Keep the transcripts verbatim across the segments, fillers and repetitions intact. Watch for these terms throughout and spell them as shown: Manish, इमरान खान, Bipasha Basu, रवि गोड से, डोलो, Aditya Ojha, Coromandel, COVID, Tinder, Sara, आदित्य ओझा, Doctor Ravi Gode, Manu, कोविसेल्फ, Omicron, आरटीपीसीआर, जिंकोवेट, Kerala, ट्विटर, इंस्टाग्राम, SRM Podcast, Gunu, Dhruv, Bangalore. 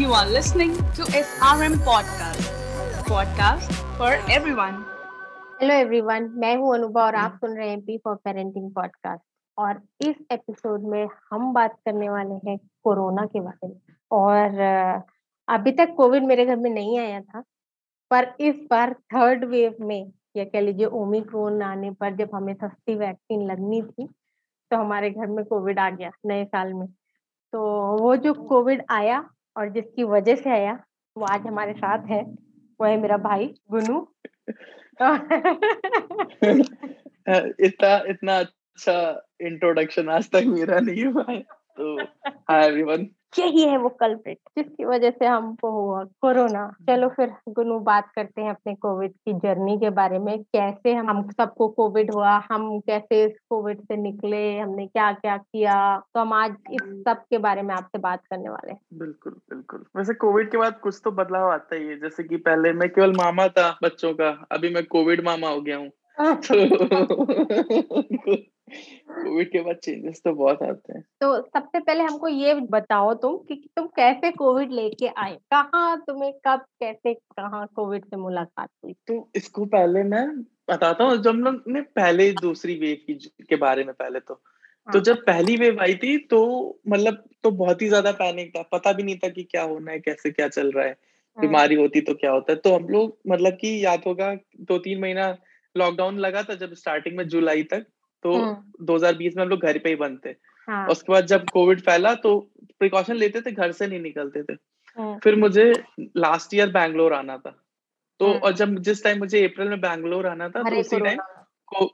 You are listening to S R M Podcast, podcast for everyone. Hello everyone, मैं हूँ अनुभा और आप सुन रहे हैं पी फॉर पेरेंटिंग पॉडकास्ट। और इस एपिसोड में हम बात करने वाले हैं कोरोना के बारे में। और अभी तक कोविड मेरे घर में नहीं आया था, पर इस बार थर्ड वेव में या कह लीजिए ओमिक्रॉन आने पर जब हमें सस्ती वैक्सीन लगनी थी तो हमारे घर में कोविड आ गया नए साल में। तो वो जो कोविड आया और जिसकी वजह से आया वो आज हमारे साथ है, वो है मेरा भाई गुनू। इतना इतना अच्छा इंट्रोडक्शन आज तक मेरा नहीं हुआ। तो हाय एवरीवन, यही है वो कल्प्रिट जिसकी वजह से हमको हुआ कोरोना। चलो फिर गुनू बात करते हैं अपने कोविड की जर्नी के बारे में, कैसे हम, हम सबको कोविड हुआ, हम कैसे इस कोविड से निकले, हमने क्या क्या किया। तो हम आज इस सब के बारे में आपसे बात करने वाले हैं। बिल्कुल बिल्कुल। वैसे कोविड के बाद कुछ तो बदलाव आता ही है, जैसे कि पहले मैं केवल मामा था बच्चों का, अभी मैं कोविड मामा हो गया हूँ। कोविड के बाद चेंजेस तो बहुत आते हैं। तो सबसे पहले हमको ये बताओ तुम कि तुम कैसे कोविड लेके आए, कहाँ तुम्हें कब कैसे कहाँ कोविड से मुलाकात हुई? तो इसको पहले मैं बताता हूँ, जब लोग ने पहले दूसरी वेव के बारे में पहले तो हाँ। तो जब पहली वेव आई थी तो मतलब तो बहुत ही ज्यादा पैनिक था, पता भी नहीं था कि क्या होना है, कैसे क्या चल रहा है, हाँ। बीमारी होती तो क्या होता है। तो हम लोग मतलब की याद होगा दो तीन महीना लॉकडाउन लगा था, जब स्टार्टिंग में जुलाई तक। तो दो हज़ार बीस में हम लोग घर पे ही बंद थे। हाँ। उसके बाद जब कोविड फैला तो प्रिकॉशन लेते थे, घर से नहीं निकलते थे। हाँ। फिर मुझे लास्ट ईयर बैंगलोर आना था, तो हाँ। और जब जिस टाइम मुझे अप्रैल में बैंगलोर आना था तो उसी टाइम को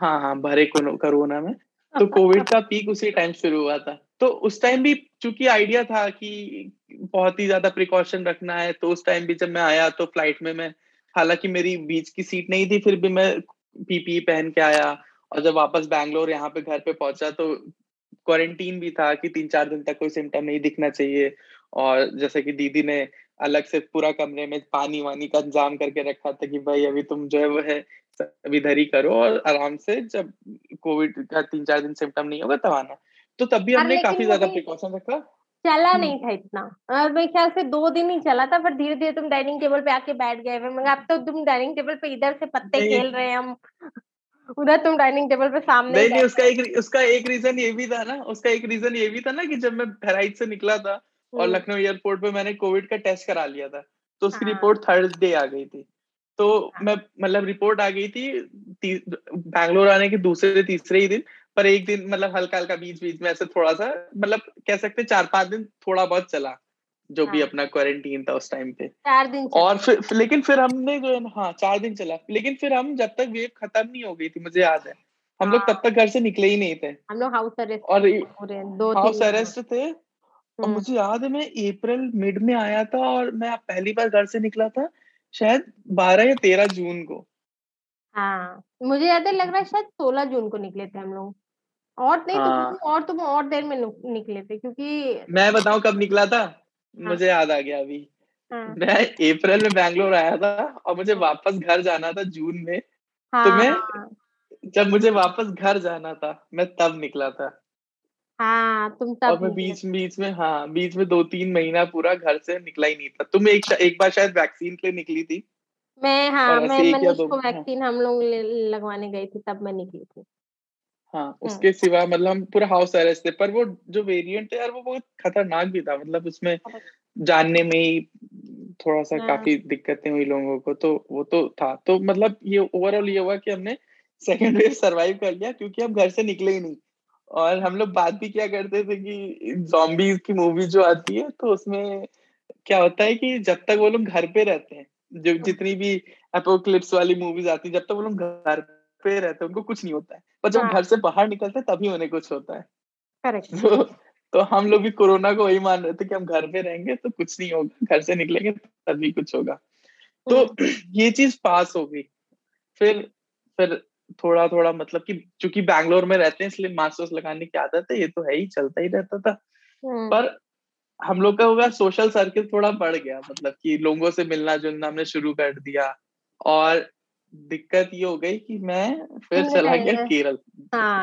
हाँ हाँ भरे कोरोना में तो कोविड का पीक उसी टाइम शुरू हुआ था। तो उस टाइम भी चूंकि आइडिया था कि बहुत ही ज्यादा प्रिकॉशन रखना है, तो उस टाइम भी जब मैं आया तो फ्लाइट में मैं, हालांकि मेरी बीच की सीट नहीं थी, फिर भी मैं पीपीई पहन के आया। और जब वापस बैंगलोर यहाँ पे घर पे पहुंचा तो क्वारंटीन भी था कि तीन चार दिन तक कोई सिम्टम नहीं दिखना चाहिए। और जैसे कि दीदी ने अलग से पूरा कमरे में पानी वानी का इंतजाम करके रखा था कि भाई अभी तुम जो है वो है अभी धरी करो और आराम से जब कोविड का तीन चार दिन सिम्टम नहीं होगा तब आना। तो तब भी हमने काफी ज्यादा प्रिकॉशन रखा, चला नहीं था इतना। और मेरे ख्याल से दो दिन ही चला था, पर धीरे धीरे तुम डाइनिंग टेबल पे आके बैठ गए। मैं अब तो तुम डाइनिंग टेबल पे इधर से पत्ते खेल रहे हैं हम, उधर तुम डाइनिंग टेबल पे सामने नहीं, नहीं, उसका एक उसका एक रीजन ये भी था ना उसका एक रीजन ये भी था ना कि जब मैं बहराइच से निकला था और लखनऊ एयरपोर्ट पे मैंने कोविड का टेस्ट करा लिया था, तो उसकी हाँ। रिपोर्ट थर्सडे आ गई थी। तो हाँ। मैं मतलब रिपोर्ट आ गई थी बैंगलोर आने के दूसरे तीसरे ही दिन, पर एक दिन मतलब हल्का हल्का बीच बीच में ऐसे थोड़ा सा मतलब कह सकते चार पांच दिन थोड़ा बहुत चला जो हाँ। भी अपना क्वारंटीन था उस टाइम पे, चार दिन चला। और फिर लेकिन फिर हमने जो है हाँ चार दिन चला, लेकिन फिर हम जब तक वेव खत्म नहीं हो गई थी, मुझे याद है हम हाँ। लोग तब तक घर से निकले ही नहीं थे, हम लोग हाउस अरेस्ट और दो हाउस अरेस्ट थे। और मुझे याद है मैं अप्रैल मिड में आया था और मैं पहली बार घर से निकला था शायद बारह या तेरह जून को। हाँ मुझे याद है, लग रहा है शायद सोलह जून को निकले थे हम लोग। और नहीं हाँ। तो और तुम और देर में निकले थे, क्योंकि मैं बताऊं कब निकला था। हाँ। मुझे याद आ गया अभी। हाँ। मैं अप्रैल में बैंगलोर आया था और मुझे वापस घर जाना था जून में। हाँ। तो मैं जब मुझे वापस घर जाना था मैं तब निकला था। हाँ तुम तब। और मैं बीच बीच में हाँ बीच में दो तीन महीना पूरा घर से निकला ही नहीं था। तुम एक, एक बार शायद वैक्सीन के लिए निकली थी। मैं हाँ मैं मनीष को वैक्सीन हम लोग लगवाने गई थी तब मैं निकली थी। हाँ उसके सिवा मतलब हम पूरा हाउस अरेस्ट थे, पर वो जो वेरिएंट है यार वो बहुत खतरनाक भी था, मतलब उसमें जानने में ही थोड़ा सा काफी दिक्कतें हुई लोगों को, तो वो तो था। तो मतलब ये ओवरऑल ये हुआ कि हमने सेकंड वेव सरवाइव कर लिया क्योंकि हम घर से निकले ही नहीं। और हम लोग बात भी क्या करते थे कि ज़ॉम्बीज़ की मूवी जो आती है तो उसमें क्या होता है कि जब तक वो लोग घर पे रहते हैं, जो जितनी भी एपोकलिप्स वाली मूवीज आती है, जब तक वो लोग घर पे रहते हैं उनको कुछ नहीं होता है, पर जब हाँ। घर से बाहर निकलते हैं तभी उन्हें कुछ होता है। करेक्ट। तो, तो हम लोग भी कोरोना को वही मान रहे थे कि हम घर पे रहेंगे तो कुछ नहीं होगा, घर से निकलेंगे तभी कुछ होगा। तो ये चीज पास हो गई। फिर फिर थोड़ा थोड़ा मतलब कि चूंकि बैंगलोर में रहते हैं इसलिए मास्क वास्क लगाने की आदत है, ये तो है ही, चलता ही रहता था। पर हम लोग का होगा सोशल सर्किल थोड़ा बढ़ गया, मतलब कि लोगों से मिलना जुलना हमने शुरू कर दिया। और दिक्कत ये हो गई कि मैं फिर चला गया केरल,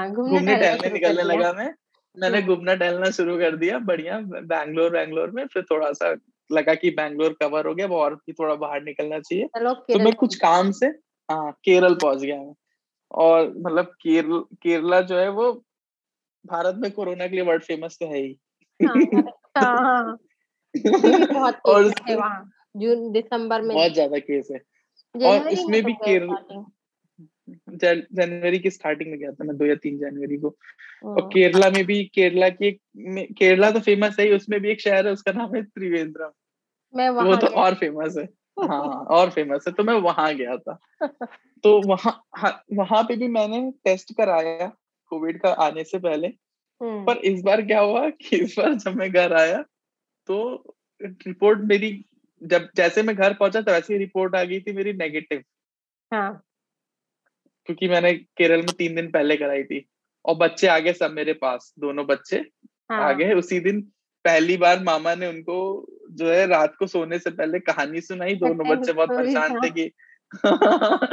घूमने टहलने निकलने लगा। मैं मैंने घूमना टहलना शुरू कर दिया बढ़िया बैंगलोर बैंगलोर में। फिर थोड़ा सा लगा कि बैंगलोर कवर हो गया, वो और भी थोड़ा बाहर निकलना चाहिए, तो मैं कुछ काम से हाँ केरल पहुंच गया हूँ। और मतलब केरल केरला जो है वो भारत में कोरोना के लिए वर्ल्ड फेमस तो है ही। हाँ, बहुत और है वहाँ जून दिसंबर में बहुत ज्यादा केस है। और इसमें भी केरला जनवरी की स्टार्टिंग में गया था मैं, दो या तीन जनवरी को। और केरला में भी केरला की केरला तो फेमस है, उसमें भी एक शहर है उसका नाम है त्रिवेंद्रम, मैं वहां वो तो और फेमस है। हाँ और फेमस है, तो मैं वहां गया था। तो वहां वहां पे भी मैंने टेस्ट कराया कोविड का आने से पहले, पर इस बार क्या हुआ कि इस बार जब मैं घर आया तो रिपोर्ट मेरी जब जैसे मैं घर पहुंचा तो वैसे ही रिपोर्ट आ गई थी मेरी नेगेटिव। हाँ। क्योंकि मैंने केरल में तीन दिन पहले कराई थी और बच्चे आ गए सब मेरे पास, दोनों बच्चे हाँ। आ गए उसी दिन। पहली बार मामा ने उनको जो है रात को सोने से पहले कहानी सुनाई, दोनों बच्चे बहुत परेशान थे कि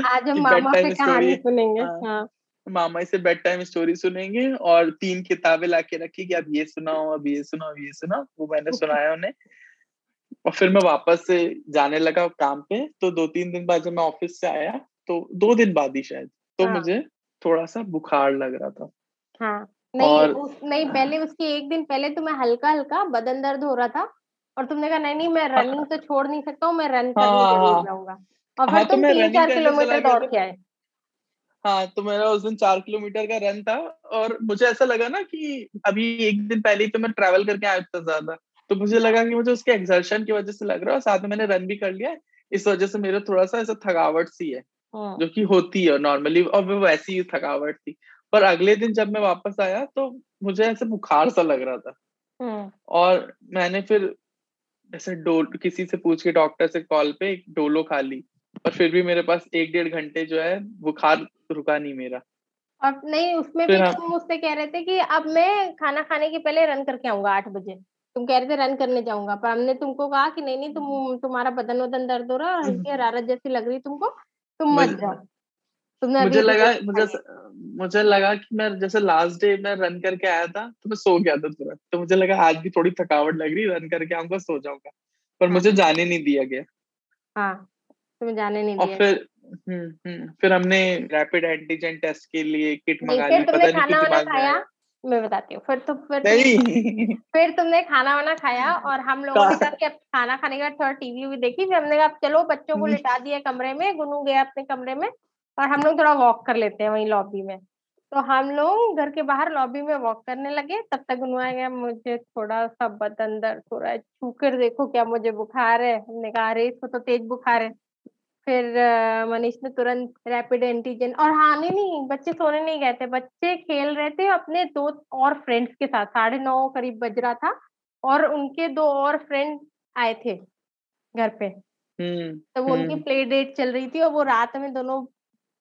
आज हम मामा से कहानी सुनेंगे। हाँ। मामा से बेड टाइम स्टोरी सुनेंगे और तीन किताबें लाके रखी कि अब ये सुनाओ अब ये सुनाओ अब ये सुनाओ, वो मैंने सुनाया उन्हें। और फिर मैं वापस से जाने लगा काम पे, तो दो तीन दिन बाद जब मैं ऑफिस से आया तो दो दिन बाद ही शायद तो हाँ। मुझे थोड़ा सा बुखार लग रहा था। हाँ नहीं, और उस, नहीं हाँ। पहले उसके एक दिन पहले तो मैं हल्का हल्का बदन दर्द हो रहा था और तुमने कहा नहीं नहीं मैं रनिंग तो छोड़ नहीं सकता हूँ, मैं रन करने जरूर जाऊंगा। और फिर तुम तीन चार किलोमीटर दौड़ के आए। हाँ तो मेरा उस दिन चार किलोमीटर का रन था और मुझे ऐसा लगा ना कि अभी एक दिन पहले ही तो मैं ट्रैवल करके आया था ज्यादा, तो मुझे लगा कि मुझे उसके एक्सर्शन की वजह से लग रहा है और साथ में मैंने रन भी कर लिया, इस वजह से मेरा थोड़ा सा ऐसा थकावट सी है जो कि होती है नॉर्मली, और वो वैसी ही थकावट थी। पर अगले दिन जब मैं वापस आया तो मुझे ऐसे बुखार सा लग रहा था और मैंने फिर ऐसे डोल किसी से पूछ के डॉक्टर से कॉल पे एक डोलो खा ली, पर फिर भी मेरे पास एक डेढ़ घंटे जो है बुखार रुका नहीं मेरा। और नहीं उसमें भी तुम मुझसे कह रहे थे कि अब मैं खाना खाने के पहले रन करके आऊंगा आठ बजे, तुम कह रहे थे रन करने जाऊंगा, पर हमने तुमको कहा कि नहीं नहीं तुम तुम्हारा बदन वदन दर्द हो रहा है, हरारत जैसी लग रही तुमको, तुम मत जाओ। मुझे लगा मुझे मुझे लगा कि मैं जैसे लास्ट डे मैं रन करके आया था तो मैं सो गया था तुरंत, तो मुझे लगा आज भी थोड़ी थकावट लग रही रन करके आऊंगा सो जाऊंगा, पर मुझे जाने नहीं दिया गया। हाँ तुम्हें जाने नहीं दिया। और फिर हम्म हम्म फिर हमने रैपिड एंटीजन टेस्ट के लिए किट मंगा ली, पता नहीं किस दिमाग में आया। मैं बताती हूँ फिर तो फिर नहीं। फिर तुमने खाना वाना खाया और हम लोगों ने कहा खाना खाने के बाद थोड़ा टीवी भी देखी, फिर हमने कहा चलो बच्चों को लिटा दिया कमरे में, गुनू गया अपने कमरे में और हम लोग थोड़ा वॉक कर लेते हैं वहीं लॉबी में। तो हम लोग घर के बाहर लॉबी में वॉक करने लगे, तब तक गुनू आ गया मुझे थोड़ा सा बदन दर्द हो रहा है, छू कर देखो क्या मुझे बुखार है। हमने कहा अरे इसको तो तेज बुखार है। फिर मनीष ने तुरंत रैपिड एंटीजन, और हाँ नहीं नहीं बच्चे सोने नहीं गए थे, बच्चे खेल रहे थे अपने दो और फ्रेंड्स के साथ, साढ़े नौ करीब बज रहा था और उनके दो और फ्रेंड आए थे घर पे, तो वो उनकी प्ले डेट चल रही थी और वो रात में दोनों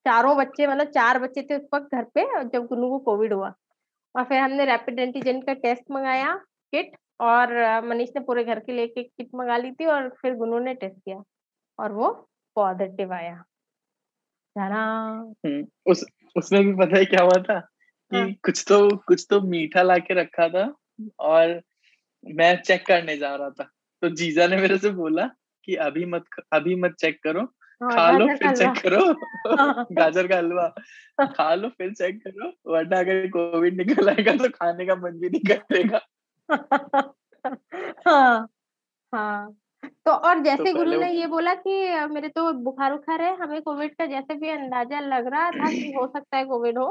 चारों बच्चे मतलब चार बच्चे थे उस वक्त घर पे जब गुनू को कोविड हुआ। और फिर हमने रैपिड एंटीजन का टेस्ट मंगाया किट, और मनीष ने पूरे घर के लिए किट मंगा ली थी और फिर गुनू ने टेस्ट किया और वो पॉजिटिव आया। उस उसमें भी पता है क्या हुआ था कि हाँ। कुछ तो कुछ तो मीठा लाके रखा था और मैं चेक करने जा रहा था, तो जीजा ने मेरे से बोला कि अभी मत अभी मत चेक करो, हाँ, खा लो फिर चेक करो। हाँ। गाजर का हलवा खा लो फिर चेक करो, वरना अगर कोविड निकल आएगा तो खाने का मन भी नहीं करेगा। हाँ हाँ तो और जैसे तो गुरु ने ये बोला कि मेरे तो बुखार उखार है, हमें कोविड का जैसे भी अंदाजा लग रहा था कि हो सकता है कोविड हो,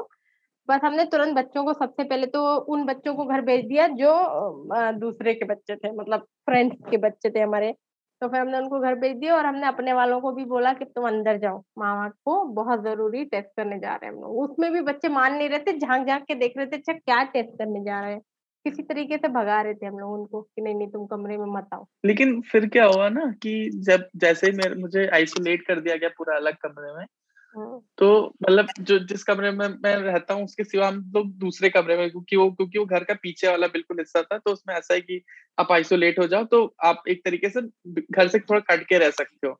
बस हमने तुरंत बच्चों को सबसे पहले तो उन बच्चों को घर भेज दिया जो दूसरे के बच्चे थे, मतलब फ्रेंड्स के बच्चे थे हमारे, तो फिर हमने उनको घर भेज दिया। और हमने अपने वालों को भी बोला कि तुम अंदर जाओ, मामा को बहुत जरूरी टेस्ट करने जा रहे हैं हम लोग। उसमें भी बच्चे मान नहीं रहे थे, झांक झांक के देख रहे थे अच्छा क्या टेस्ट करने जा रहे हैं, किसी तरीके से भगा रहे थे हम लोग उनको कि नहीं नहीं तुम कमरे में मत आओ। लेकिन फिर क्या हुआ ना कि जब जैसे ही मुझे आइसोलेट कर दिया गया पूरा अलग कमरे में, तो मतलब जो जिस कमरे में मैं रहता हूँ उसके सिवा हम लोग दूसरे कमरे में, क्योंकि वो क्योंकि वो घर का पीछे वाला बिल्कुल हिस्सा था, तो उसमें ऐसा है कि आप आइसोलेट हो जाओ तो आप एक तरीके से घर से थोड़ा कट के रह सकते हो,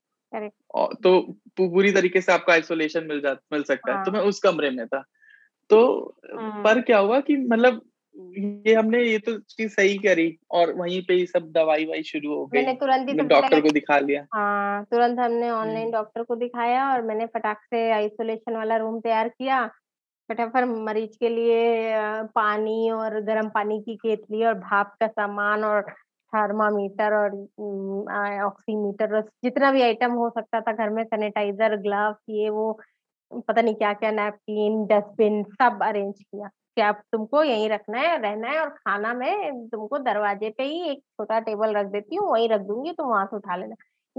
और तो पूरी तरीके से आपको आइसोलेशन मिल जा मिल सकता है। तो मैं उस कमरे में था, तो पर क्या हुआ कि मतलब ये हमने ये तो चीज सही करी और वहीं पे ही सब दवाई वाई शुरू हो गई। मैंने तुरंत ही डॉक्टर को दिखा लिया। हाँ, तुरंत हमने ऑनलाइन डॉक्टर को दिखाया और मैंने फटाक से आइसोलेशन वाला रूम तैयार किया। फटाफट मरीज के लिए पानी और गर्म पानी की केतली और भाप का सामान और थर्मामीटर और ऑक्सीमीटर और जितना भी आइटम हो सकता था घर में, सैनिटाइजर, ग्लव्स, ये वो पता नहीं क्या क्या, नैपकिन, डस्टबिन, सब अरेंज किया। आप तुमको यहीं रखना है, रहना है और खाना में तुमको दरवाजे पे ही एक छोटा टेबल रख देती हूँ, वहीं रख दूंगी, तुम वहां से उठा लेना।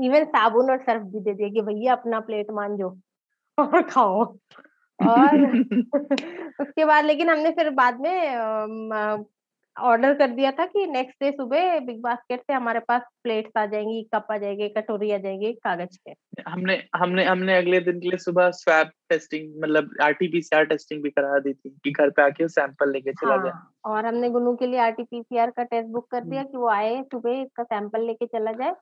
इवन साबुन और सर्फ भी दे दिया कि भैया अपना प्लेट मान जो और खाओ। और उसके बाद लेकिन हमने फिर बाद में ऑर्डर कर दिया था कि नेक्स्ट डे सुबह बिग बास्केट से हमारे पास प्लेट्स आ जाएंगी, कप आ जाएंगे, कटोरी आ जाएंगी कागज के। हमने हमने हमने अगले दिन के लिए सुबह स्वैब टेस्टिंग मतलब आरटीपीसीआर टेस्टिंग भी करा दी थी कि घर पे आके सैंपल लेके चला हाँ, जाए। और हमने गुनू के लिए आरटीपीसीआर का टेस्ट बुक कर दिया कि वो आए सुबह इसका सैंपल लेके चला जाए।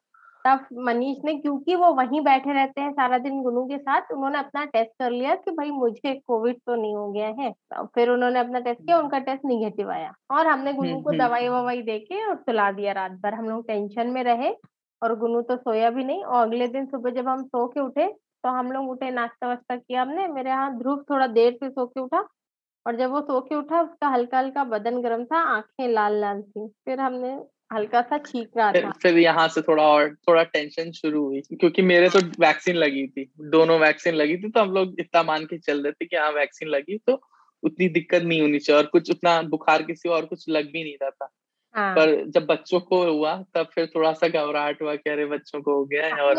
तब मनीष ने, क्योंकि वो वहीं बैठे रहते हैं सारा दिन गुनू के साथ, उन्होंने अपना टेस्ट कर लिया कि भाई मुझे कोविड तो नहीं हो गया है। फिर उन्होंने अपना टेस्ट किया, उनका टेस्ट निगेटिव आया और हमने गुनू को दवाई ववाई देके और सुला दिया। रात भर हम लोग टेंशन में रहे और गुनू तो सोया भी नहीं। और अगले दिन सुबह जब हम सो के उठे तो हम लोग उठे, नाश्ता वास्ता किया हमने। मेरे यहाँ ध्रुव थोड़ा देर से सो के उठा और जब वो सो के उठा उसका हल्का हल्का बदन गर्म था, आंखें लाल लाल थी, फिर हमने हल्का सा छींक रहा था। फिर यहाँ से थोड़ा और थोड़ा टेंशन शुरू हुई क्योंकि मेरे तो वैक्सीन लगी थी, दोनों वैक्सीन लगी थी, तो हम लोग इतना मान के चल रहे थे कि हाँ वैक्सीन लगी तो उतनी दिक्कत नहीं होनी चाहिए और कुछ उतना बुखार किसी और कुछ लग भी नहीं रहा था। हाँ। पर जब बच्चों को हुआ तब फिर थोड़ा सा घबराहट हुआ कि अरे बच्चों को हो गया है और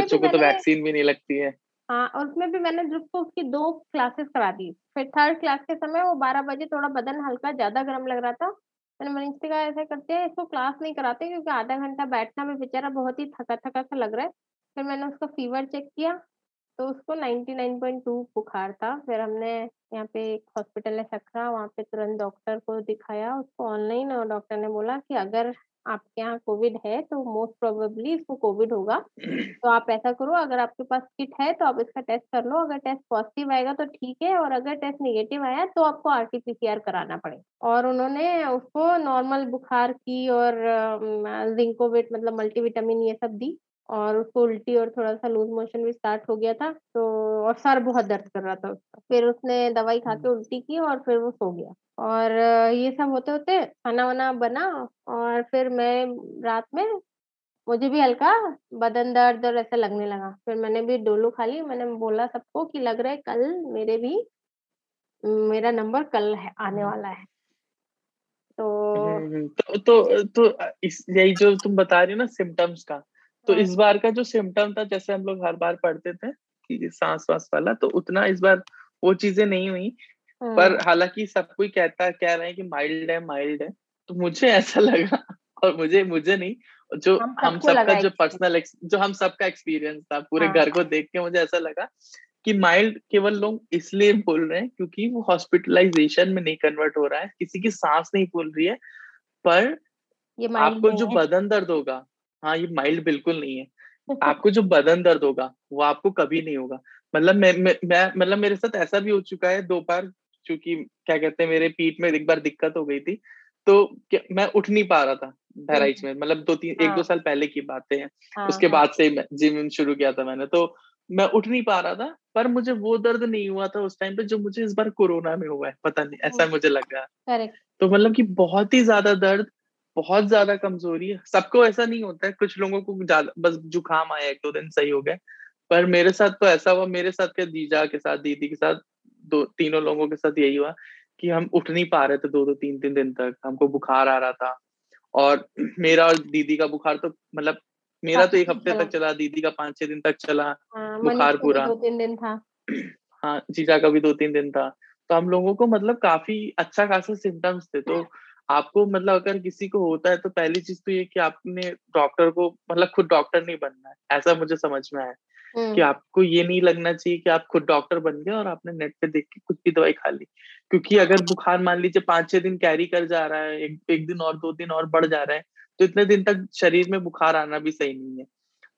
बच्चों को तो वैक्सीन भी नहीं लगती है। हाँ, और उसमें भी मैंने ध्रुव को उसकी दो क्लासेस करा दी। फिर थर्ड क्लास के समय वो बारह बजे थोड़ा बदन हल्का ज्यादा गर्म लग रहा था। मैंने मनीष से कहा ऐसा करते हैं इसको क्लास नहीं कराते क्योंकि आधा घंटा बैठना में बेचारा बहुत ही थका थका सा लग रहा है। फिर मैंने उसका फीवर चेक किया तो उसको निन्यानवे पॉइंट दो बुखार था। फिर हमने यहाँ पे एक हॉस्पिटल है सकरा, वहाँ पे तुरंत डॉक्टर को दिखाया उसको ऑनलाइन और डॉक्टर ने बोला कि अगर आपके यहाँ कोविड है तो मोस्ट प्रोबेबली इसको कोविड होगा, तो आप ऐसा करो अगर आपके पास किट है तो आप इसका टेस्ट कर लो, अगर टेस्ट पॉजिटिव आएगा तो ठीक है और अगर टेस्ट नेगेटिव आया तो आपको आरटीपीसीआर कराना पड़ेगा। और उन्होंने उसको नॉर्मल बुखार की और जिंकोवेट मतलब मल्टीविटामिन ये सब दी और उसको उल्टी और थोड़ा सा लूज मोशन भी स्टार्ट हो गया था तो और सर बहुत दर्द कर रहा था उसका। फिर उसने दवाई खा के उल्टी की और फिर वो सो गया। और ये सब होते होते खाना वाना बना और फिर मैं रात में मुझे भी हल्का बदन दर्द और ऐसा लगने लगा। फिर मैंने भी डोलो खा ली। मैंने बोला सबको कि लग रहा है कल मेरे भी मेरा नंबर कल है, आने वाला है। तो तो, तो, तो इस यही जो तुम बता रही हो ना सिम्टम्स का, तो इस बार का जो सिम्टम था जैसे हम लोग हर बार पढ़ते थे कि सांस वास वाला, तो उतना इस बार वो चीजें नहीं हुई। पर हालांकि सब कोई कहता कह रहे हैं कि माइल्ड है माइल्ड है तो मुझे ऐसा लगा और मुझे मुझे नहीं जो हम, हम सबका जो पर्सनल जो हम सबका एक्सपीरियंस था पूरे घर हाँ। को देख के मुझे ऐसा लगा कि माइल्ड केवल लोग इसलिए बोल रहे हैं क्योंकि वो हॉस्पिटलाइजेशन में नहीं कन्वर्ट हो रहा है, किसी की सांस नहीं फूल रही है, पर आपको जो बदन दर्द होगा हाँ ये माइल्ड बिल्कुल नहीं है। आपको जो बदन दर्द होगा वो आपको कभी नहीं होगा। मतलब मैं मैं मतलब मेरे साथ ऐसा भी हो चुका है दो बार, क्योंकि क्या कहते हैं मेरे पीठ में एक बार दिक्कत हो गई थी तो मैं उठ नहीं पा रहा था बहराइच में, मतलब दो तीन हाँ। एक दो साल पहले की बातें हैं हाँ, उसके हाँ। बाद से जिम शुरू किया था मैंने तो मैं उठ नहीं पा रहा था, पर मुझे वो दर्द नहीं हुआ था उस टाइम पे जो मुझे इस बार कोरोना में हुआ है, पता नहीं ऐसा मुझे लग रहा है। तो मतलब कि बहुत ही ज्यादा दर्द, बहुत ज्यादा कमजोरी, सबको ऐसा नहीं होता है, कुछ लोगों को बस जुकाम आया एक दो दिन सही हो गए, पर मेरे साथ तो ऐसा हुआ, मेरे साथ के जीजा के साथ दीदी के साथ दो तीनों लोगों के साथ यही हुआ कि हम उठ नहीं पा रहे थे दो दो तीन तीन दिन तक, हमको बुखार आ रहा था। और मेरा और दीदी का बुखार तो मतलब मेरा तो एक हफ्ते तक चला, दीदी का पांच छह दिन तक चला बुखार पूरा, दो तीन दिन था हाँ, जीजा का भी दो तीन दिन था। तो हम लोगों को मतलब काफी अच्छा खासा सिम्टम्स थे। तो आपको मतलब अगर किसी को होता है तो पहली चीज तो ये कि आपने डॉक्टर को मतलब खुद डॉक्टर नहीं बनना है, ऐसा मुझे समझ में आया कि आपको ये नहीं लगना चाहिए कि आप खुद डॉक्टर बन गए और आपने नेट पे देख के कुछ भी दवाई खा ली, क्योंकि अगर बुखार मान लीजिए पांच छह दिन कैरी कर जा रहा है, एक, एक दिन और दो दिन और बढ़ जा रहा है तो इतने दिन तक शरीर में बुखार आना भी सही नहीं है।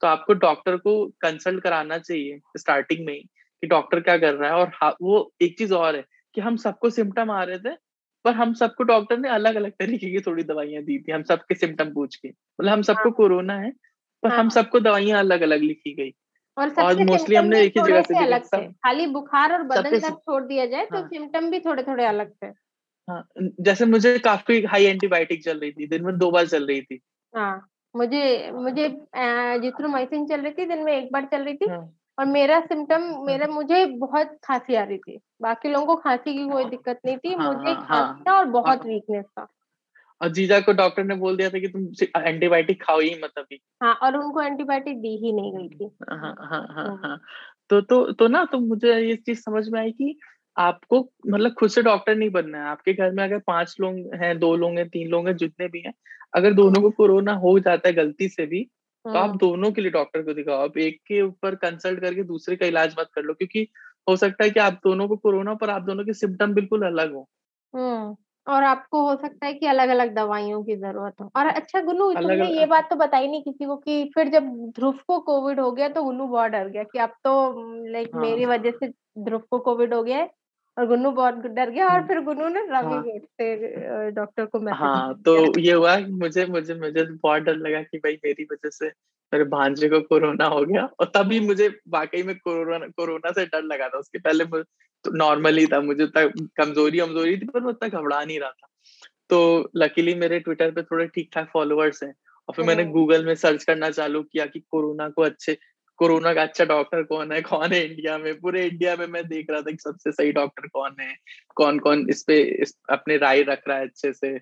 तो आपको डॉक्टर को कंसल्ट कराना चाहिए स्टार्टिंग में ही कि डॉक्टर क्या कर रहा है। और वो एक चीज और है कि हम सबको सिम्टम आ रहे थे पर हम सबको डॉक्टर ने अलग अलग तरीके की थोड़ी दवाइयां दी थी, हम सबके सिम्टम पूछ के, मतलब हम सबको कोरोना है पर हम सबको दवाइयां अलग अलग लिखी गई और, और मोस्टली हमने एक ही जगह से अलग से, खाली बुखार और बदन तक छोड़ दिया जाए तो सिम्टम भी थोड़े थोड़े अलग थे। हाँ, जैसे मुझे काफी हाई एंटीबायोटिक चल रही थी, दिन में दो बार चल रही थी। हाँ, मुझे मुझे जिथ्रोमाइसिन चल रही थी, दिन में एक बार चल रही थी। हाँ, और मेरा सिम्टम मेरा मुझे बहुत खांसी आ रही थी, बाकी लोगों को खांसी की कोई दिक्कत नहीं थी। हाँ, मुझे खांसी हाँ, था और बहुत हाँ, वीकनेस था। और जीजा को डॉक्टर ने बोल दिया था कि तुम एंटीबायोटिक खाओ ही मत अभी। हाँ, और उनको एंटीबायोटिक दी ही नहीं गई थी। हाँ हाँ हाँ हाँ तो तो तो ना तो मुझे ये चीज समझ में आई कि आपको मतलब खुद से डॉक्टर नहीं बनना है। आपके घर में अगर पांच लोग हैं, दो लोग हैं, तीन लोग हैं, जितने भी हैं, अगर दोनों को कोरोना हो जाता है गलती से भी, तो आप दोनों के लिए डॉक्टर को दिखाओ। आप एक के ऊपर कंसल्ट करके दूसरे का इलाज मत कर लो, क्योंकि हो सकता है कि आप दोनों को कोरोना पर आप दोनों के सिम्टम बिल्कुल अलग हो और आपको हो सकता है कि अलग अलग दवाइयों की जरूरत हो। और अच्छा गुनू, तुमने ये बात तो बताई नहीं किसी को कि फिर जब ध्रुव को कोविड हो गया तो गुनू बहुत डर गया कि अब तो लाइक मेरी वजह से ध्रुव को कोविड हो गया है, और गुनू बहुत डर गया। और फिर गुनू ने रवि गोड से डॉक्टर को मैसेज हाँ तो ये हुआ मुझे मुझे मुझे बहुत डर लगा कि भाई मेरी वजह से मेरे भांजे को कोरोना हो गया। और तभी मुझे वाकई में कोरोना कोरोना से डर लगा था, उसके पहले नॉर्मली था, मुझे कमजोरी कमजोरी थी पर मैं उतना घबरा नहीं रहा था। तो लकीली मेरे ट्विटर पे थोड़े ठीक ठाक फॉलोअर्स हैं, और फिर मैंने गूगल में सर्च करना चालू किया कि कोरोना को अच्छे कोरोना का अच्छा डॉक्टर कौन है, कौन है इंडिया में, पूरे इंडिया में मैं देख रहा था कि सबसे सही डॉक्टर कौन है, कौन कौन इस पे इस, अपने राय रख रहा है अच्छे से।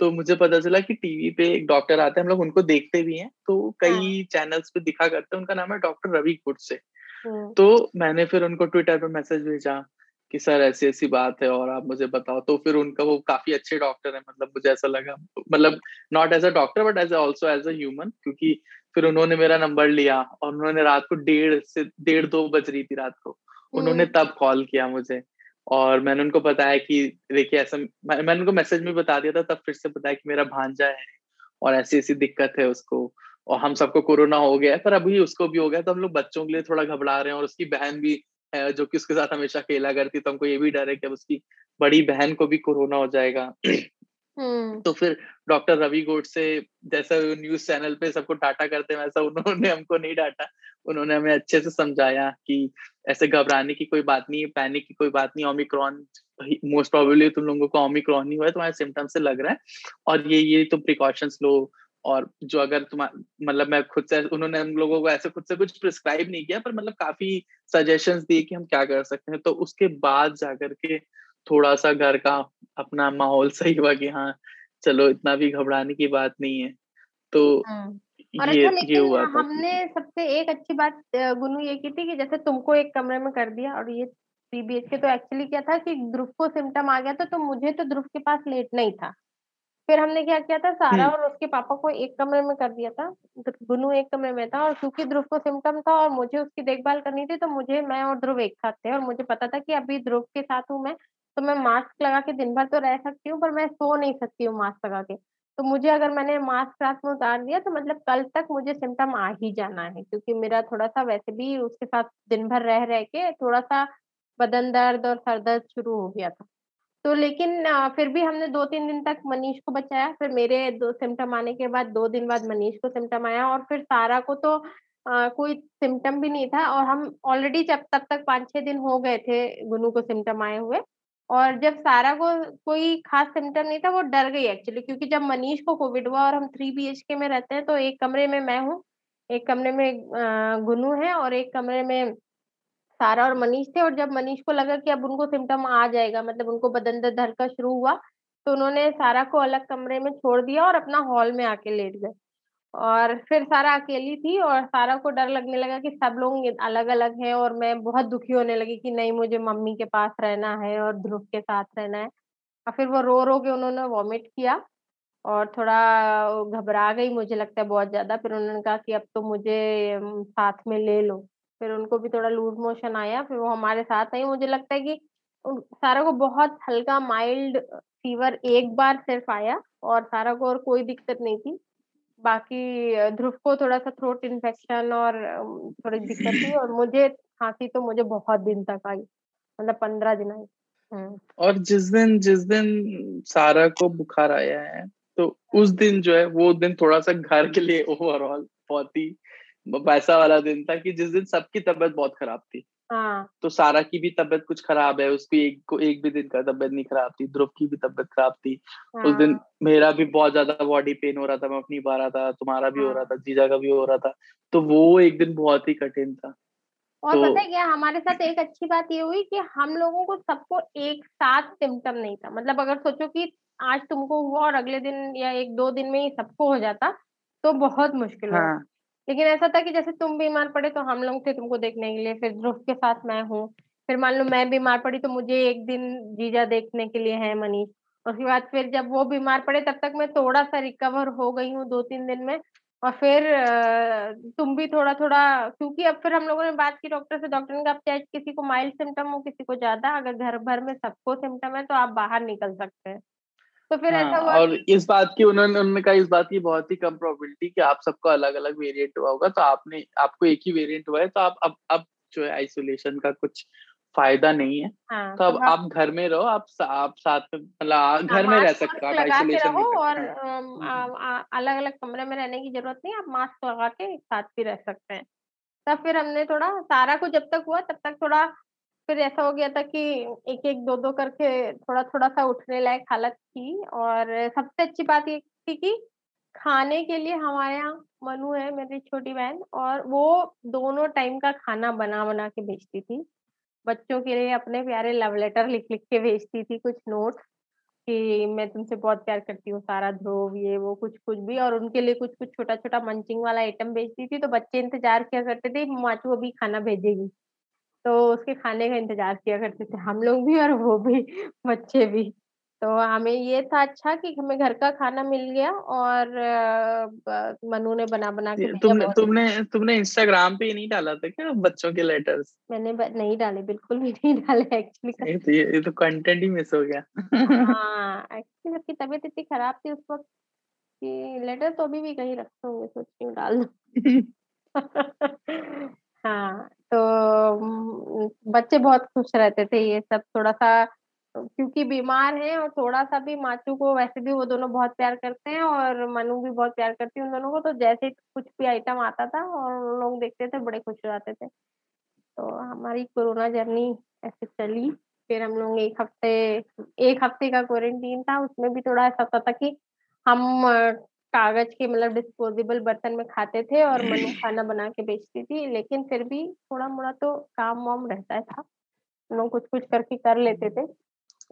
तो मुझे पता चला कि टीवी पे एक डॉक्टर आते हैं, हम लोग उनको देखते भी हैं, तो कई चैनल्स पे दिखा करते हैं, उनका नाम है डॉक्टर रवि गोड से। तो मैंने फिर उनको ट्विटर पे मैसेज भेजा कि सर ऐसी ऐसी बात है और आप मुझे बताओ। तो फिर उनका वो काफी अच्छे डॉक्टर है, मतलब मुझे ऐसा लगा, मतलब not as a doctor but as also as a human, क्योंकि फिर उन्होंने मेरा नंबर लिया और उन्होंने रात को डेढ़ से डेढ़ दो बज रही थी रात को, उन्होंने तब कॉल किया मुझे और मैंने उनको बताया कि देखिए ऐसा, मैं, मैंने उनको मैसेज में बता दिया था, तब फिर से बताया कि मेरा भांजा है और ऐसी ऐसी दिक्कत है उसको और हम सबको कोरोना हो गया है, पर अभी उसको भी हो गया तो हम लोग बच्चों के लिए थोड़ा घबरा रहे हैं, और उसकी बहन भी है जो कि उसके साथ हमेशा खेला करती, तो हमको ये भी डर है कि अब उसकी बड़ी बहन को भी कोरोना हो जाएगा। तो फिर डॉक्टर रवि गोड से जैसा न्यूज चैनल पे सबको डांटा करते हैं वैसा उन्होंने हमको नहीं डांटा, उन्होंने हमें अच्छे से समझाया कि ऐसे घबराने की कोई बात नहीं है, पैनिक की कोई बात नहीं, ओमिक्रॉन मोस्ट प्रोबेबली तुम लोगों को ओमिक्रॉन ही हुआ है, तुम्हारे सिम्टम्स से लग रहा है, और ये ये तुम प्रिकॉशंस लो, और जो अगर तुम्हारा मतलब मैं खुद से उन्होंने हम लोगों को ऐसे खुद से कुछ प्रिस्क्राइब नहीं किया पर मतलब काफी सजेशंस दिए कि हम क्या कर सकते हैं। तो उसके बाद जाकर के थोड़ा सा घर का अपना माहौल सही हुआ कि हाँ चलो इतना भी घबराने की बात नहीं है। तो और ये, अच्छा, ये हुआ था। हमने सबसे एक अच्छी बात गुनू ये की थी कि जैसे तुमको एक कमरे में कर दिया और ये थ्री बी एच के, तो एक्चुअली क्या था कि ध्रुव को सिम्टम आ गया था तो मुझे तो ध्रुव के पास लेटना ही था। फिर हमने क्या किया था, सारा और उसके पापा को एक कमरे में कर दिया था, गुनू एक कमरे में था, और क्योंकि ध्रुव को सिम्टम था और मुझे उसकी देखभाल करनी थी तो मुझे मैं और ध्रुव एक साथ थे, और मुझे पता था कि अभी ध्रुव के साथ हूँ मैं तो मैं मास्क लगा के दिन भर तो रह सकती हूँ पर मैं सो नहीं सकती हूँ मास्क लगा के। तो मुझे अगर मैंने मास्क रात में उतार दिया तो मतलब कल तक मुझे सिम्टम आ ही जाना है, क्योंकि मेरा थोड़ा सा वैसे भी उसके साथ दिन भर रह रह के थोड़ा सा बदन दर्द और सर दर्द शुरू हो गया था। तो लेकिन फिर भी हमने दो तीन दिन तक मनीष को बचाया, फिर मेरे दो सिम्टम आने के बाद दो दिन बाद मनीष को सिम्टम आया, और फिर सारा को तो आ, कोई सिम्टम भी नहीं था, और हम ऑलरेडी जब तब तक पाँच छः दिन हो गए थे गुनू को सिम्टम आए हुए, और जब सारा को कोई खास सिम्टम नहीं था वो डर गई एक्चुअली, क्योंकि जब मनीष को कोविड हुआ और हम थ्री बी एच के में रहते हैं तो एक कमरे में मैं हूँ, एक कमरे में गुनू है और एक कमरे में सारा और मनीष थे। और जब मनीष को लगा कि अब उनको सिम्टम आ जाएगा, मतलब उनको बदन दर्द हल्का शुरू हुआ, तो उन्होंने सारा को अलग कमरे में छोड़ दिया और अपना हॉल में आके लेट गए, और फिर सारा अकेली थी और सारा को डर लगने लगा कि सब लोग अलग अलग हैं, और मैं बहुत दुखी होने लगी कि नहीं मुझे मम्मी के पास रहना है और ध्रुव के साथ रहना है। और फिर वो रो रो के उन्होंने वॉमिट किया और थोड़ा घबरा गई मुझे लगता है बहुत ज्यादा। फिर उन्होंने कहा कि अब तो मुझे साथ में ले लो, फिर उनको भी थोड़ा लूज मोशन आया, फिर वो हमारे साथ आई। मुझे लगता है कि सारा को बहुत हल्का माइल्ड फीवर एक बार सिर्फ आया और सारा को और कोई दिक्कत नहीं थी, बाकी ध्रुव को थोड़ा सा थ्रोट इन्फेक्शन और थोड़ी दिक्कत थी, और मुझे खांसी तो मुझे बहुत दिन तक आई, मतलब पंद्रह दिन आई। और जिस दिन जिस दिन सारा को बुखार आया है तो उस दिन जो है वो दिन थोड़ा सा घर के लिए ओवरऑल बहुत ही वैसा वाला दिन था कि जिस दिन सबकी तबीयत बहुत खराब थी। हाँ। तो सारा की भी तबीयत कुछ खराब है, उसकी एक को एक भी दिन का तबीयत नहीं खराब थी, ध्रुव की भी तबीयत खराब थी। हाँ। उस दिन मेरा भी बहुत ज्यादा बॉडी पेन हो रहा था, मैं अपनी पा रहा था, तुम्हारा भी हाँ। हो रहा था, जीजा का भी हो रहा था, तो वो एक दिन बहुत ही कठिन था। और तो, पता है क्या हमारे साथ एक अच्छी बात ये हुई कि हम लोगों को सबको एक साथ सिम्टम नहीं था, मतलब अगर सोचो कि आज तुमको हुआ और अगले दिन या एक दो दिन में ही सबको हो जाता तो बहुत मुश्किल होता। हाँ। लेकिन ऐसा था कि जैसे तुम बीमार पड़े तो हम लोग थे तुमको देखने के लिए, फिर ध्रुव के साथ मैं हूँ, फिर मान लो मैं बीमार पड़ी तो मुझे एक दिन जीजा देखने के लिए है मनीष, उसके बाद फिर जब वो बीमार पड़े तब तक मैं थोड़ा सा रिकवर हो गई हूँ दो तीन दिन में, और फिर तुम भी थोड़ा थोड़ा, क्योंकि अब फिर हम लोगों ने बात की डॉक्टर से, डॉक्टर ने कहा चाहे किसी को माइल्ड सिम्टम हो किसी को ज्यादा, अगर घर भर में सबको सिम्टम है तो आप बाहर निकल सकते हैं। तो फिर हाँ, ऐसा हुआ और कि... इस बात की उन्होंने उन्होंने कहा इस बात की बहुत ही कम प्रोबेबिलिटी कि आप सबको अलग अलग वेरिएंट हुआ होगा, तो आपने आपको एक ही वेरिएंट हुआ है तो आप अब अब जो है आइसोलेशन का कुछ फायदा नहीं है। हाँ, तो अब हाँ, आप घर में रहो, आप आप साथ में मतलब घर में रह सकते हो, आप आइसोलेशन में रहो और अलग अलग कमरे में रहने की जरूरत नहीं, आप मास्क लगा के एक साथ भी रह सकते हैं। तब फिर हमने थोड़ा सारा को जब तक हुआ तब तक थोड़ा फिर ऐसा हो गया था कि एक एक दो दो करके थोड़ा थोड़ा सा उठने लायक हालत थी। और सबसे अच्छी बात ये थी कि खाने के लिए हमारे यहाँ मनु है मेरी छोटी बहन, और वो दोनों टाइम का खाना बना बना के भेजती थी बच्चों के लिए, अपने प्यारे लव लेटर लिख लिख के भेजती थी, कुछ नोट कि मैं तुमसे बहुत प्यार करती हूँ सारा, ध्रुव, ये वो कुछ कुछ भी, और उनके लिए कुछ कुछ छोटा छोटा मंचिंग वाला आइटम भेजती थी। तो बच्चे इंतजार किया करते थे माचू अभी खाना भेजेगी, तो उसके खाने का इंतजार किया करते थे हम लोग भी और वो भी, बच्चे भी। तो हमें ये था अच्छा कि हमें घर का खाना मिल गया, और मनु ने बना बना के तुमने तुमने तुमने इंस्टाग्राम पे नहीं डाला था क्या बच्चों के लेटर्स? मैंने नहीं डाले, बिल्कुल भी नहीं डाले एक्चुअली, ये तो ये तो कंटेंट ही मिस हो गया। हाँ एक्चुअली सबकी तबीयत इतनी खराब थी उस वक्त कि लेटर तो अभी भी कहीं रखते होंगे, सोच रही हूँ डाल दूं। हाँ तो बच्चे बहुत खुश रहते थे ये सब, थोड़ा सा क्योंकि बीमार हैं और थोड़ा सा भी माचू को, वैसे भी वो दोनों बहुत प्यार करते हैं और मनु भी बहुत प्यार करती है उन दोनों को, तो जैसे कुछ भी आइटम आता था और लोग देखते थे बड़े खुश रहते थे। तो हमारी कोरोना जर्नी ऐसे चली। फिर हम लोग एक हफ्ते एक हफ्ते का क्वारंटीन था, उसमें भी थोड़ा ऐसा होता था कि हम कागज के मतलब डिस्पोजेबल बर्तन में खाते थे और मनु खाना बना के बेचती थी, लेकिन फिर भी थोड़ा मोड़ा तो काम वाम रहता था, लोग कुछ कुछ करके कर लेते थे।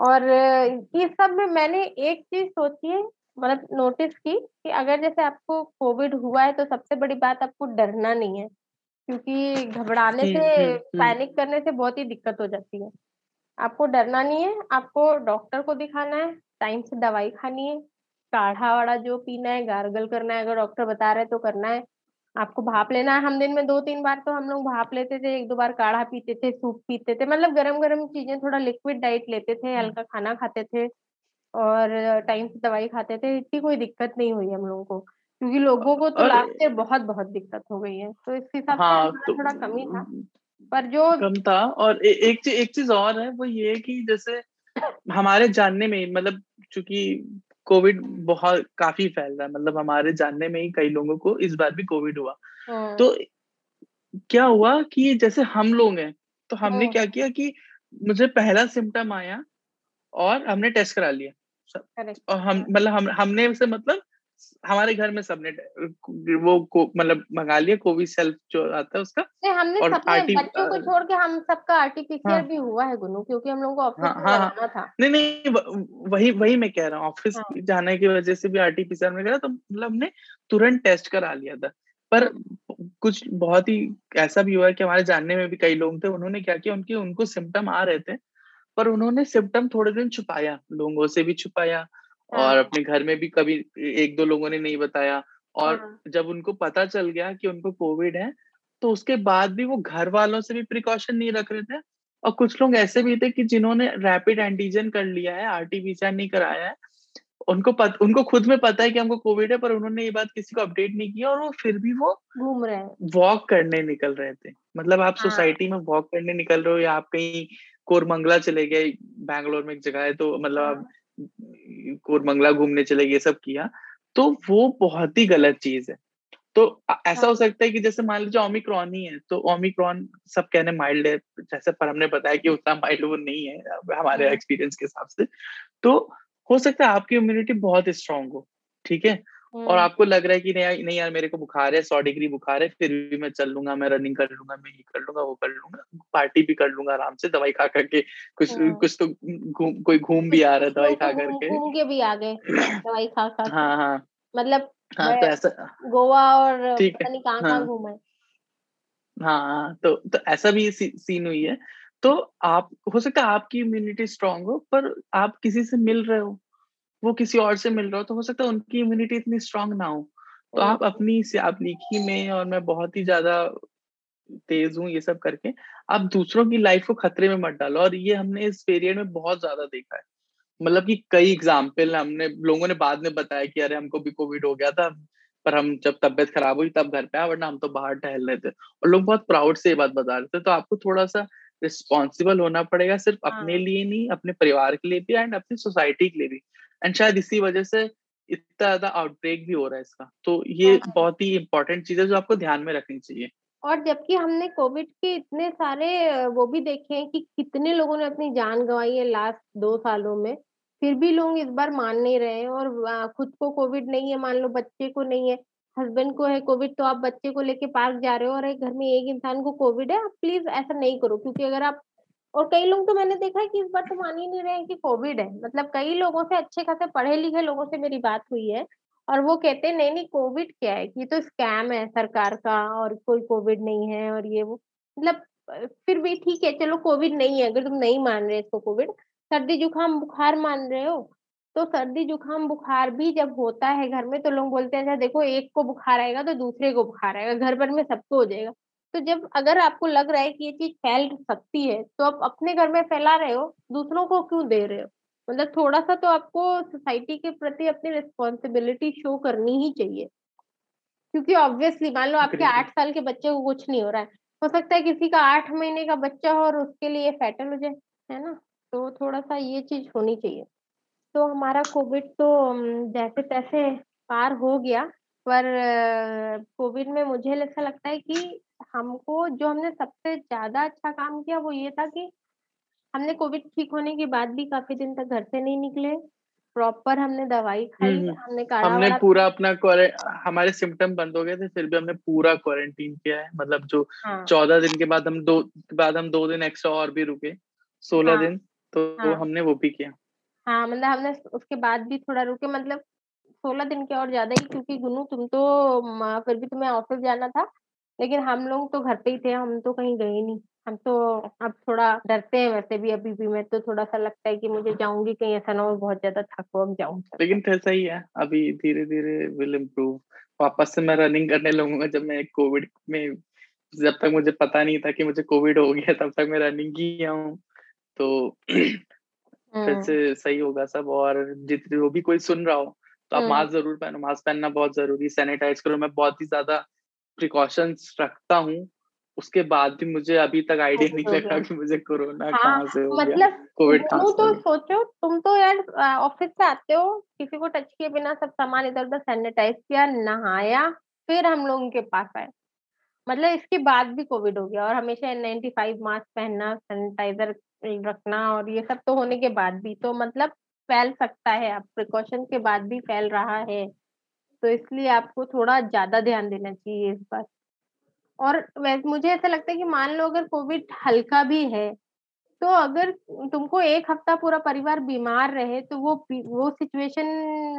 और इस सब में मैंने एक चीज सोची है, मतलब नोटिस की कि अगर जैसे आपको कोविड हुआ है तो सबसे बड़ी बात आपको डरना नहीं है, क्योंकि घबराने से पैनिक करने से बहुत ही दिक्कत हो जाती है। आपको डरना नहीं है, आपको डॉक्टर को दिखाना है, टाइम से दवाई खानी है, काढ़ा वाड़ा जो पीना है गार्गल करना है, अगर डॉक्टर बता रहे तो करना है, आपको भाप लेना है। हम दिन में दो तीन बार तो हम लोग भाप लेते थे, एक दो बार काढ़ा पीते थे, सूप पीते थे, मतलब गरम गरम चीजें, थोड़ा लिक्विड डाइट लेते थे, हल्का खाना खाते थे और टाइम से दवाई खाते थे। इतनी कोई दिक्कत नहीं हुई हम लोगों को, क्योंकि लोगों को तो लास्ट ईयर बहुत बहुत दिक्कत हो गई है, तो इसके हिसाब से थोड़ा कमी था, पर जो कम था। और एक एक चीज और है वो ये कि जैसे हमारे जानने में, मतलब चूंकि कोविड बहुत काफी फैल रहा है, मतलब हमारे जानने में ही कई लोगों को इस बार भी कोविड हुआ, तो क्या हुआ कि जैसे हम लोग हैं तो हमने क्या किया कि मुझे पहला सिम्टम आया और हमने टेस्ट करा लिया, और हम मतलब हम हमने से मतलब हमारे घर में सबने वो को मतलब मंगा लिया कोविसेल्फ जो आता है उसका, हमने और आरटी बच्चों को छोड़ के हम सबका आरटीपीसीआर हाँ, भी हुआ है गुनु, क्योंकि हम लोगों को ऑफिस हाँ, हाँ, जाना था। नहीं नहीं व, वही वही मैं कह रहा हूँ, ऑफिस हाँ, जाने की वजह से भी आरटीपीसीआर में करा, तो मतलब हमने तुरंत टेस्ट करा लिया था। पर कुछ बहुत ही ऐसा भी हुआ कि हमारे जानने में भी कई लोग थे, उन्होंने क्या किया, उनके उनको सिम्टम आ रहे थे पर उन्होंने सिम्टम थोड़े दिन छुपाया, लोगों से भी छुपाया और अपने घर में भी कभी एक दो लोगों ने नहीं बताया, और जब उनको पता चल गया कि उनको कोविड है तो उसके बाद भी वो घर वालों से भी प्रिकॉशन नहीं रख रहे थे। और कुछ लोग ऐसे भी थे कि जिन्होंने रैपिड एंटीजन कर लिया है, आरटीपीसीआर नहीं कराया है, उनको पत, उनको खुद में पता है कि हमको कोविड है पर उन्होंने ये बात किसी को अपडेट नहीं किया, और वो फिर भी वो घूम रहे हैं, वॉक करने निकल रहे थे। मतलब आप सोसाइटी में वॉक करने निकल रहे हो या आप कहीं कोरमंगला चले गए, बैंगलोर में एक जगह है, तो मतलब कोरमंगला घूमने चले गए, ये सब किया, तो वो बहुत ही गलत चीज है। तो ऐसा हो सकता है कि जैसे मान लीजिए ओमिक्रॉन ही है, तो ओमिक्रॉन सब कहने माइल्ड है, जैसे पर हमने बताया कि उतना माइल्ड वो नहीं है हमारे एक्सपीरियंस के हिसाब से। तो हो सकता है आपकी इम्यूनिटी बहुत स्ट्रांग हो, ठीक है, और आपको लग रहा है कि नहीं नहीं यार मेरे को बुखार है, सौ डिग्री बुखार है, फिर भी मैं चल लूंगा, मैं रनिंग कर लूंगा, मैं ये कर लूंगा, वो कर लूंगा, पार्टी भी कर लूंगा आराम से, दवाई खा करके, कुछ कुछ तो घूम, कोई घूम भी आ रहा है दवाई खा करके, घूम के भी आ गए दवाई खा खा, हाँ हाँ, मतलब हाँ, तो ऐसा गोवा और पता नहीं कहाँ कहाँ घूमा है, हाँ, तो तो ऐसा भी सीन हुई है। तो आप, हो सकता है आपकी इम्यूनिटी स्ट्रांग हो, पर आप किसी से मिल रहे हो, वो किसी और से मिल रहा हो, तो हो सकता है उनकी इम्यूनिटी इतनी स्ट्रांग ना हो। तो आप अपनी से आप लीखी में, और मैं बहुत ही ज्यादा तेज हूँ ये सब करके, आप दूसरों की लाइफ को खतरे में मत डालो। और ये हमने इस पीरियड में बहुत ज्यादा देखा है, मतलब कि कई एग्जाम्पल हमने, लोगों ने बाद में बताया कि अरे हमको भी कोविड हो गया था, पर हम जब तबियत खराब हुई तब घर पे आया, वरना हम तो बाहर टहल रहे थे, और लोग बहुत प्राउड से ये बात बता रहे थे। तो आपको थोड़ा सा रिस्पॉन्सिबल होना पड़ेगा, सिर्फ अपने लिए नहीं, अपने परिवार के लिए भी एंड अपनी सोसाइटी के लिए भी, एंड शायद इसी वजह से इतना ज्यादा आउटब्रेक भी हो रहा है इसका। तो ये बहुत ही इम्पोर्टेंट चीज है जो आपको ध्यान में रखनी चाहिए। और जबकि हमने कोविड के इतने सारे वो भी देखे हैं कि कितने लोगों ने अपनी जान गंवाई है लास्ट दो सालों में, फिर भी लोग इस बार मान नहीं रहे हैं। और खुद को कोविड नहीं है, मान लो बच्चे को नहीं है, हस्बैंड को है कोविड, तो आप बच्चे को लेके पार्क जा रहे हो और घर में एक इंसान को कोविड है, आप प्लीज ऐसा नहीं करो, क्योंकि अगर आप, और कई लोग तो मैंने देखा है कि इस बार तो मान ही नहीं रहे हैं कि कोविड है, मतलब कई लोगों से, अच्छे खासे पढ़े लिखे लोगों से मेरी बात हुई है, और वो कहते हैं नहीं नहीं कोविड क्या है, ये तो स्कैम है सरकार का, और कोई कोविड नहीं है, और ये वो, मतलब फिर भी ठीक है चलो कोविड नहीं है, अगर तुम नहीं मान रहे इसको कोविड, सर्दी जुकाम बुखार मान रहे हो, तो सर्दी जुकाम बुखार भी जब होता है घर में तो लोग बोलते हैं अच्छा देखो एक को बुखार आएगा तो दूसरे को बुखार आएगा, घर भर में सबको हो जाएगा। तो जब अगर आपको लग रहा है कि ये चीज फैल सकती है तो आप अपने घर में फैला रहे हो, दूसरों को क्यों दे रहे हो, मतलब थोड़ा सा तो आपको सोसाइटी के प्रति अपनी रिस्पॉन्सिबिलिटी शो करनी ही चाहिए। क्योंकि ऑब्वियसली मान लो आपके आठ साल के बच्चे को कुछ नहीं हो रहा है, हो सकता है किसी का आठ महीने का बच्चा हो और उसके लिए फैटल हो जाए, है ना, तो थोड़ा सा ये चीज होनी चाहिए। तो हमारा कोविड तो जैसे तैसे पार हो गया, पर कोविड में मुझे ऐसा लगता है कि हमको जो हमने सबसे ज्यादा अच्छा काम किया वो ये था कि हमने कोविड ठीक होने के बाद भी काफी दिन तक घर से नहीं निकले, प्रॉपर हमने दवाई खाई, हमने काढ़ा, हमने पूरा अपना, हमारे सिम्टम बंद हो गए थे फिर भी हमने पूरा क्वारंटीन किया है, मतलब जो चौदह दिन के बाद हम दो बाद हम दो दिन एक्स्ट्रा और भी रुके, सोलह दिन, तो हमने वो भी किया, हाँ, मतलब हमने उसके बाद भी थोड़ा रुके, मतलब सोलह दिन के और ज्यादा ही, क्योंकि गुनू तुम तो फिर भी तुम्हें ऑफिस जाना था, लेकिन हम लोग तो घर पे ही थे, हम तो कहीं गए नहीं, हम तो अब थोड़ा डरते हैं वैसे भी, अभी भी मैं तो थोड़ा सा लगता है कि मुझे जाऊंगी कहीं ऐसा ना हो बहुत ज्यादा थको अब जाऊं, लेकिन ऐसा ही है, अभी धीरे धीरे विल इम्प्रूव। वापस से मैं रनिंग करने लगूंगा, जब मैं कोविड में, जब तक मुझे पता नहीं था कि मुझे कोविड हो गया तब तक मैं रनिंग किया हूँ, तो फिर से सही होगा सब। और जितने वो भी कोई सुन रहा हो तो आप मास्क जरूर पहनो, मास्क पहनना बहुत जरूरी, सैनिटाइज करो, मैं बहुत ही ज्यादा प्रिकॉशंस रखता हूँ, उसके बाद भी मुझे अभी तक आइडिया नहीं लगा कि मुझे कोरोना कहाँ से हो गया, कोविड कहाँ से हो गया। सोचो तुम तो यार ऑफिस से आते हो, किसी को टच किए बिना सब सामान इधर उधर सैनिटाइज किया, नहाया, फिर हम लोगों के पास आए, मतलब इसके बाद भी कोविड हो गया। और हमेशा एन नाइंटी फाइव मास्क पहनना, सैनिटाइजर रखना, और ये सब तो होने के बाद भी, तो मतलब फैल सकता है, आप प्रिकॉशन के बाद भी फैल रहा है, तो इसलिए आपको थोड़ा ज्यादा ध्यान देना चाहिए इस बात। और मुझे ऐसा लगता है कि मान लो अगर कोविड हल्का भी है, तो अगर तुमको एक हफ्ता पूरा परिवार बीमार रहे तो वो वो सिचुएशन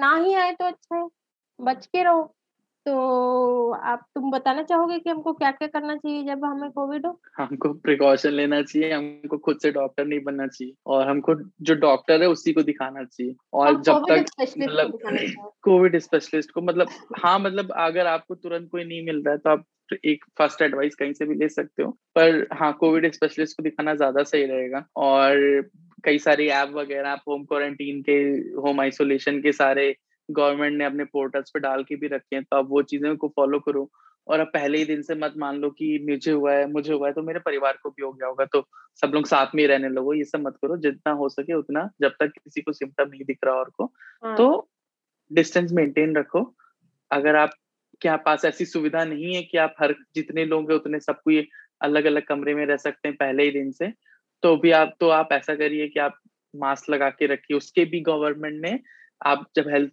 ना ही आए तो अच्छा है, बच के रहो। तो आप तुम बताना चाहोगे कि हमको क्या क्या करना चाहिए जब हमें कोविड हो? हमको प्रिकॉशन लेना चाहिए, हमको खुद से डॉक्टर नहीं बनना चाहिए, और हमको जो डॉक्टर है उसी को दिखाना चाहिए, और जब तक मतलब कोविड स्पेशलिस्ट को, मतलब हाँ, मतलब अगर आपको तुरंत कोई नहीं मिल रहा है तो आप एक फर्स्ट एडवाइस कहीं से भी ले सकते हो, पर हाँ कोविड स्पेशलिस्ट को दिखाना ज्यादा सही रहेगा। और कई सारी ऐप वगैरह, आप होम क्वारंटीन के, होम आइसोलेशन के सारे गवर्नमेंट ने अपने पोर्टल्स पे डाल के भी रखे हैं, तो आप वो चीजें को फॉलो करो। और अब पहले ही दिन से मत मान लो कि मुझे हुआ है मुझे हुआ है तो मेरे परिवार को भी हो गया होगा, तो सब लोग साथ में रहने लगो, ये सब मत करो, जितना हो सके उतना, जब तक किसी को सिम्टम नहीं दिख रहा और को हाँ. तो डिस्टेंस मेंटेन रखो। अगर आप क्या पास ऐसी सुविधा नहीं है कि आप हर जितने लोग हैं उतने सबको ये अलग अलग कमरे में रह सकते हैं पहले ही दिन से, तो भी आप तो आप ऐसा करिए कि आप मास्क लगा के रखिए। उसके भी गवर्नमेंट ने, आप जब health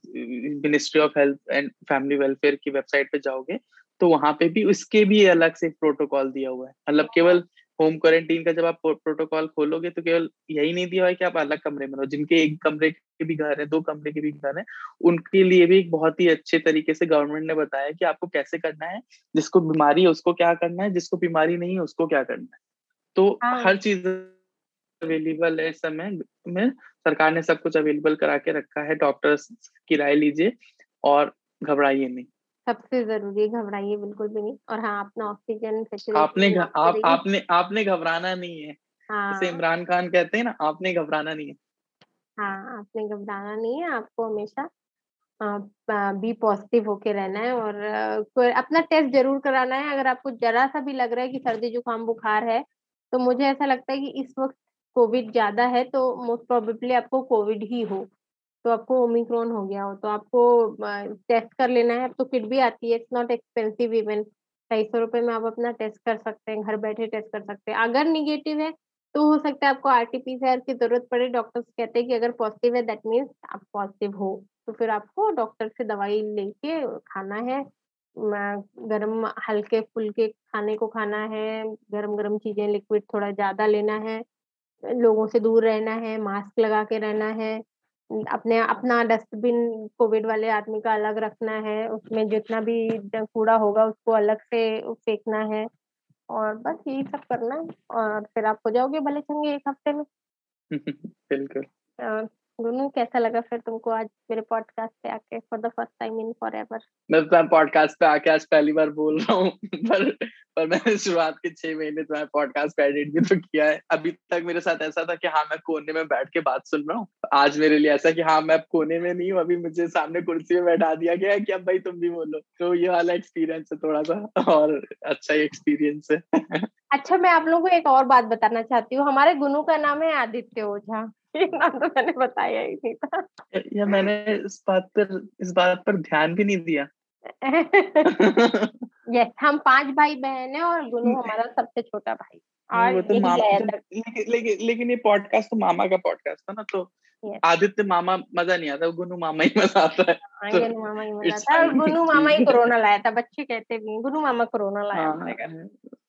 ministry of health and family welfare की वेबसाइट पे जाओगे तो वहां पे भी उसके भी अलग से प्रोटोकॉल दिया हुआ है। मतलब केवल होम क्वारंटीन का जब आप प्रोटोकॉल खोलोगे तो केवल यही नहीं दिया हुआ है कि आप अलग कमरे में रहो, जिनके एक कमरे के भी घर है, दो कमरे के भी घर है, उनके लिए भी एक बहुत ही अच्छे तरीके से गवर्नमेंट ने बताया कि आपको कैसे करना है, जिसको बीमारी है उसको क्या करना है, जिसको बीमारी नहीं है उसको क्या करना है। तो हर चीज अवेलेबल है इस समय में, सरकार ने सब कुछ अवेलेबल करा के रखा है। डॉक्टर्स की राय लीजिए और घबराइए नहीं, सबसे जरूरी घबराइए बिल्कुल भी नहीं। और हाँ, अपना ऑक्सीजन आपने घ, आप, आपने आपने घबराना नहीं है। हाँ, जैसे इमरान खान कहते हैं ना, आपने घबराना नहीं है। हाँ, आपने घबराना नहीं है, आपको हमेशा बी पॉजिटिव होके रहना है और अपना टेस्ट जरूर कराना है। अगर आपको जरा सा भी लग रहा है कि सर्दी जुकाम बुखार है, तो मुझे ऐसा लगता है कि इस वक्त कोविड ज्यादा है तो मोस्ट प्रोबेबली आपको कोविड ही हो, तो आपको ओमिक्रॉन हो गया हो, तो आपको टेस्ट कर लेना है। तो किट भी आती है, इट्स नॉट एक्सपेंसिव, इवन ढाई सौ रुपए में आप अपना टेस्ट कर सकते हैं, घर बैठे टेस्ट कर सकते हैं। अगर निगेटिव है तो हो सकता है आपको R T P C R की जरूरत पड़े, डॉक्टर्स कहते हैं कि अगर पॉजिटिव है दैट मीन्स आप पॉजिटिव हो, तो फिर आपको डॉक्टर से दवाई लेके खाना है, गर्म हल्के फुल्के खाने को खाना है, गर्म गर्म चीजें, लिक्विड थोड़ा ज्यादा लेना है, लोगों से दूर रहना है, मास्क लगा के रहना है, अपने अपना डस्टबिन कोविड वाले आदमी का अलग रखना है, उसमें जितना भी कूड़ा होगा उसको अलग से फेंकना है, और बस यही सब करना है और फिर आप हो जाओगे भले चंगे एक हफ्ते में। बिल्कुल। गुनू, कैसा लगा फिर तुमको आज मेरे पॉडकास्ट पे आके, for the first time in forever? मैं पॉडकास्ट पे आके आज पहली बार बोल रहा हूँ, पर पर मैंने शुरुआत के छह महीने तुम्हारे पॉडकास्ट पे एडिट भी तो किया है। अभी तक मेरे साथ ऐसा था कि हाँ मैं कोने में बैठ के बात सुन रहा हूँ, आज मेरे लिए ऐसा कि हाँ मैं कोने में नहीं हूँ, अभी मुझे सामने कुर्सी में बैठा दिया गया है कि अब भाई तुम भी बोलो। तो ये वाला एक्सपीरियंस है थोड़ा सा, और अच्छा ही एक्सपीरियंस है। अच्छा, मैं आप लोगों को एक और बात बताना चाहती हूँ, हमारे गुनू का नाम है आदित्य ओझा, ये नाम तो मैंने बताया ही नहीं था, या मैंने इस बात पर इस बात पर ध्यान भी नहीं दिया। yes, हम पांच भाई बहन हैं और गुनू हमारा सबसे छोटा भाई, और वो तो मामा, लेकिन लेकिन ये पॉडकास्ट तो मामा का पॉडकास्ट था ना, तो yes. आदित्य मामा मजा नहीं आता, गुनू मामा ही मजा आता है। तो गुनू मामा ही मजा आता है, गुनू मामा ही कोरोना लाया था, बच्चे कहते भी गुनू मामा कोरोना लाया।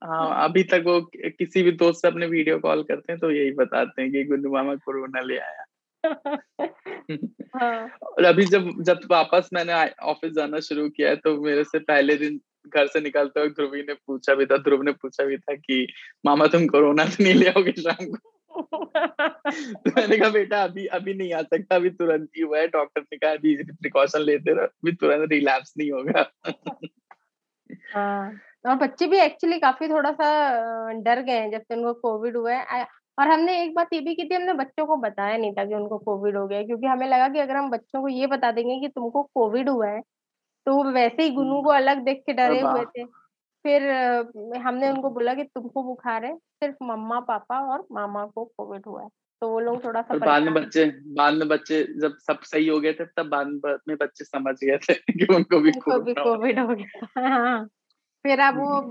हाँ, अभी तक वो किसी भी दोस्त से अपने वीडियो कॉल करते हैं तो यही बताते हैं कि गुनू मामा कोरोना ले आया। हाँ। और अभी जब जब वापस मैंने ऑफिस जाना शुरू किया है, तो मेरे से पहले दिन घर से निकलते हुए ध्रुवी ने पूछा भी था ध्रुव ने पूछा भी था कि मामा तुम कोरोना तो नहीं ले आओगे शाम को? तो मैंने कहा बेटा अभी अभी नहीं आ सकता, अभी तुरंत ही हुआ है, डॉक्टर ने कहा अभी प्रिकॉशन लेते रहो, अभी तुरंत रिलैप्स नहीं होगा। हाँ, और बच्चे भी एक्चुअली काफी थोड़ा सा डर गए हैं जब से उनको कोविड हुआ है। और हमने एक बात ये भी की थी, हमने बच्चों को बताया नहीं था कि उनको कोविड हो गया, क्योंकि हमें लगा कि अगर हम बच्चों को ये बता देंगे कि तुमको कोविड हुआ है तो वो वैसे ही गुनू को अलग देख के डरे हुए थे। फिर हमने उनको बोला कि तुमको बुखार है, सिर्फ मम्मा पापा और मामा को कोविड हुआ है, तो वो लोग थोड़ा सा बाद में बच्चे बाद में बच्चे जब सब सही हो गए थे तब बाद में बच्चे समझ गए थे कि उनको भी कोविड हो गया। फिर अब वो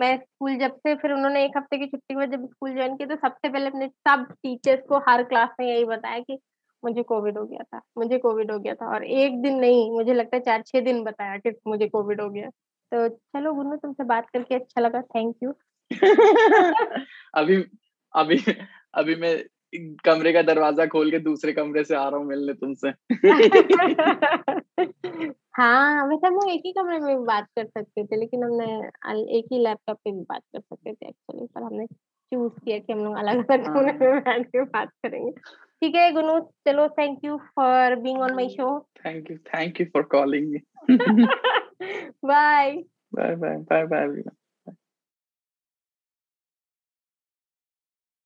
मैं स्कूल जब से फिर उन्होंने एक हफ्ते की छुट्टी में जब स्कूल ज्वाइन किया, तो सबसे पहले अपने सब टीचर्स को हर क्लास में यही बताया कि मुझे कोविड हो गया था मुझे कोविड हो गया था और एक दिन नहीं, मुझे लगता है चार छह दिन बताया कि मुझे कोविड हो गया। तो चलो गुनू, तुमसे बात करके अच्छा लगा, थैंक यू। अभी अभी अभी मैं कमरे का दरवाजा खोल के दूसरे कमरे से आ रहा हूँ मिलने तुमसे। हाँ, वैसे हम एक ही कमरे में बात कर सकते थे, लेकिन हमने एक ही लैपटॉप पे भी बात कर सकते थे एक्चुअली, पर हमने चूज किया कि हम लोग अलग अलग कमरे में बैठ के बात करेंगे। ठीक है गुनू, चलो, thank you for being on my show. Thank you thank you for calling me. Bye bye bye bye bye.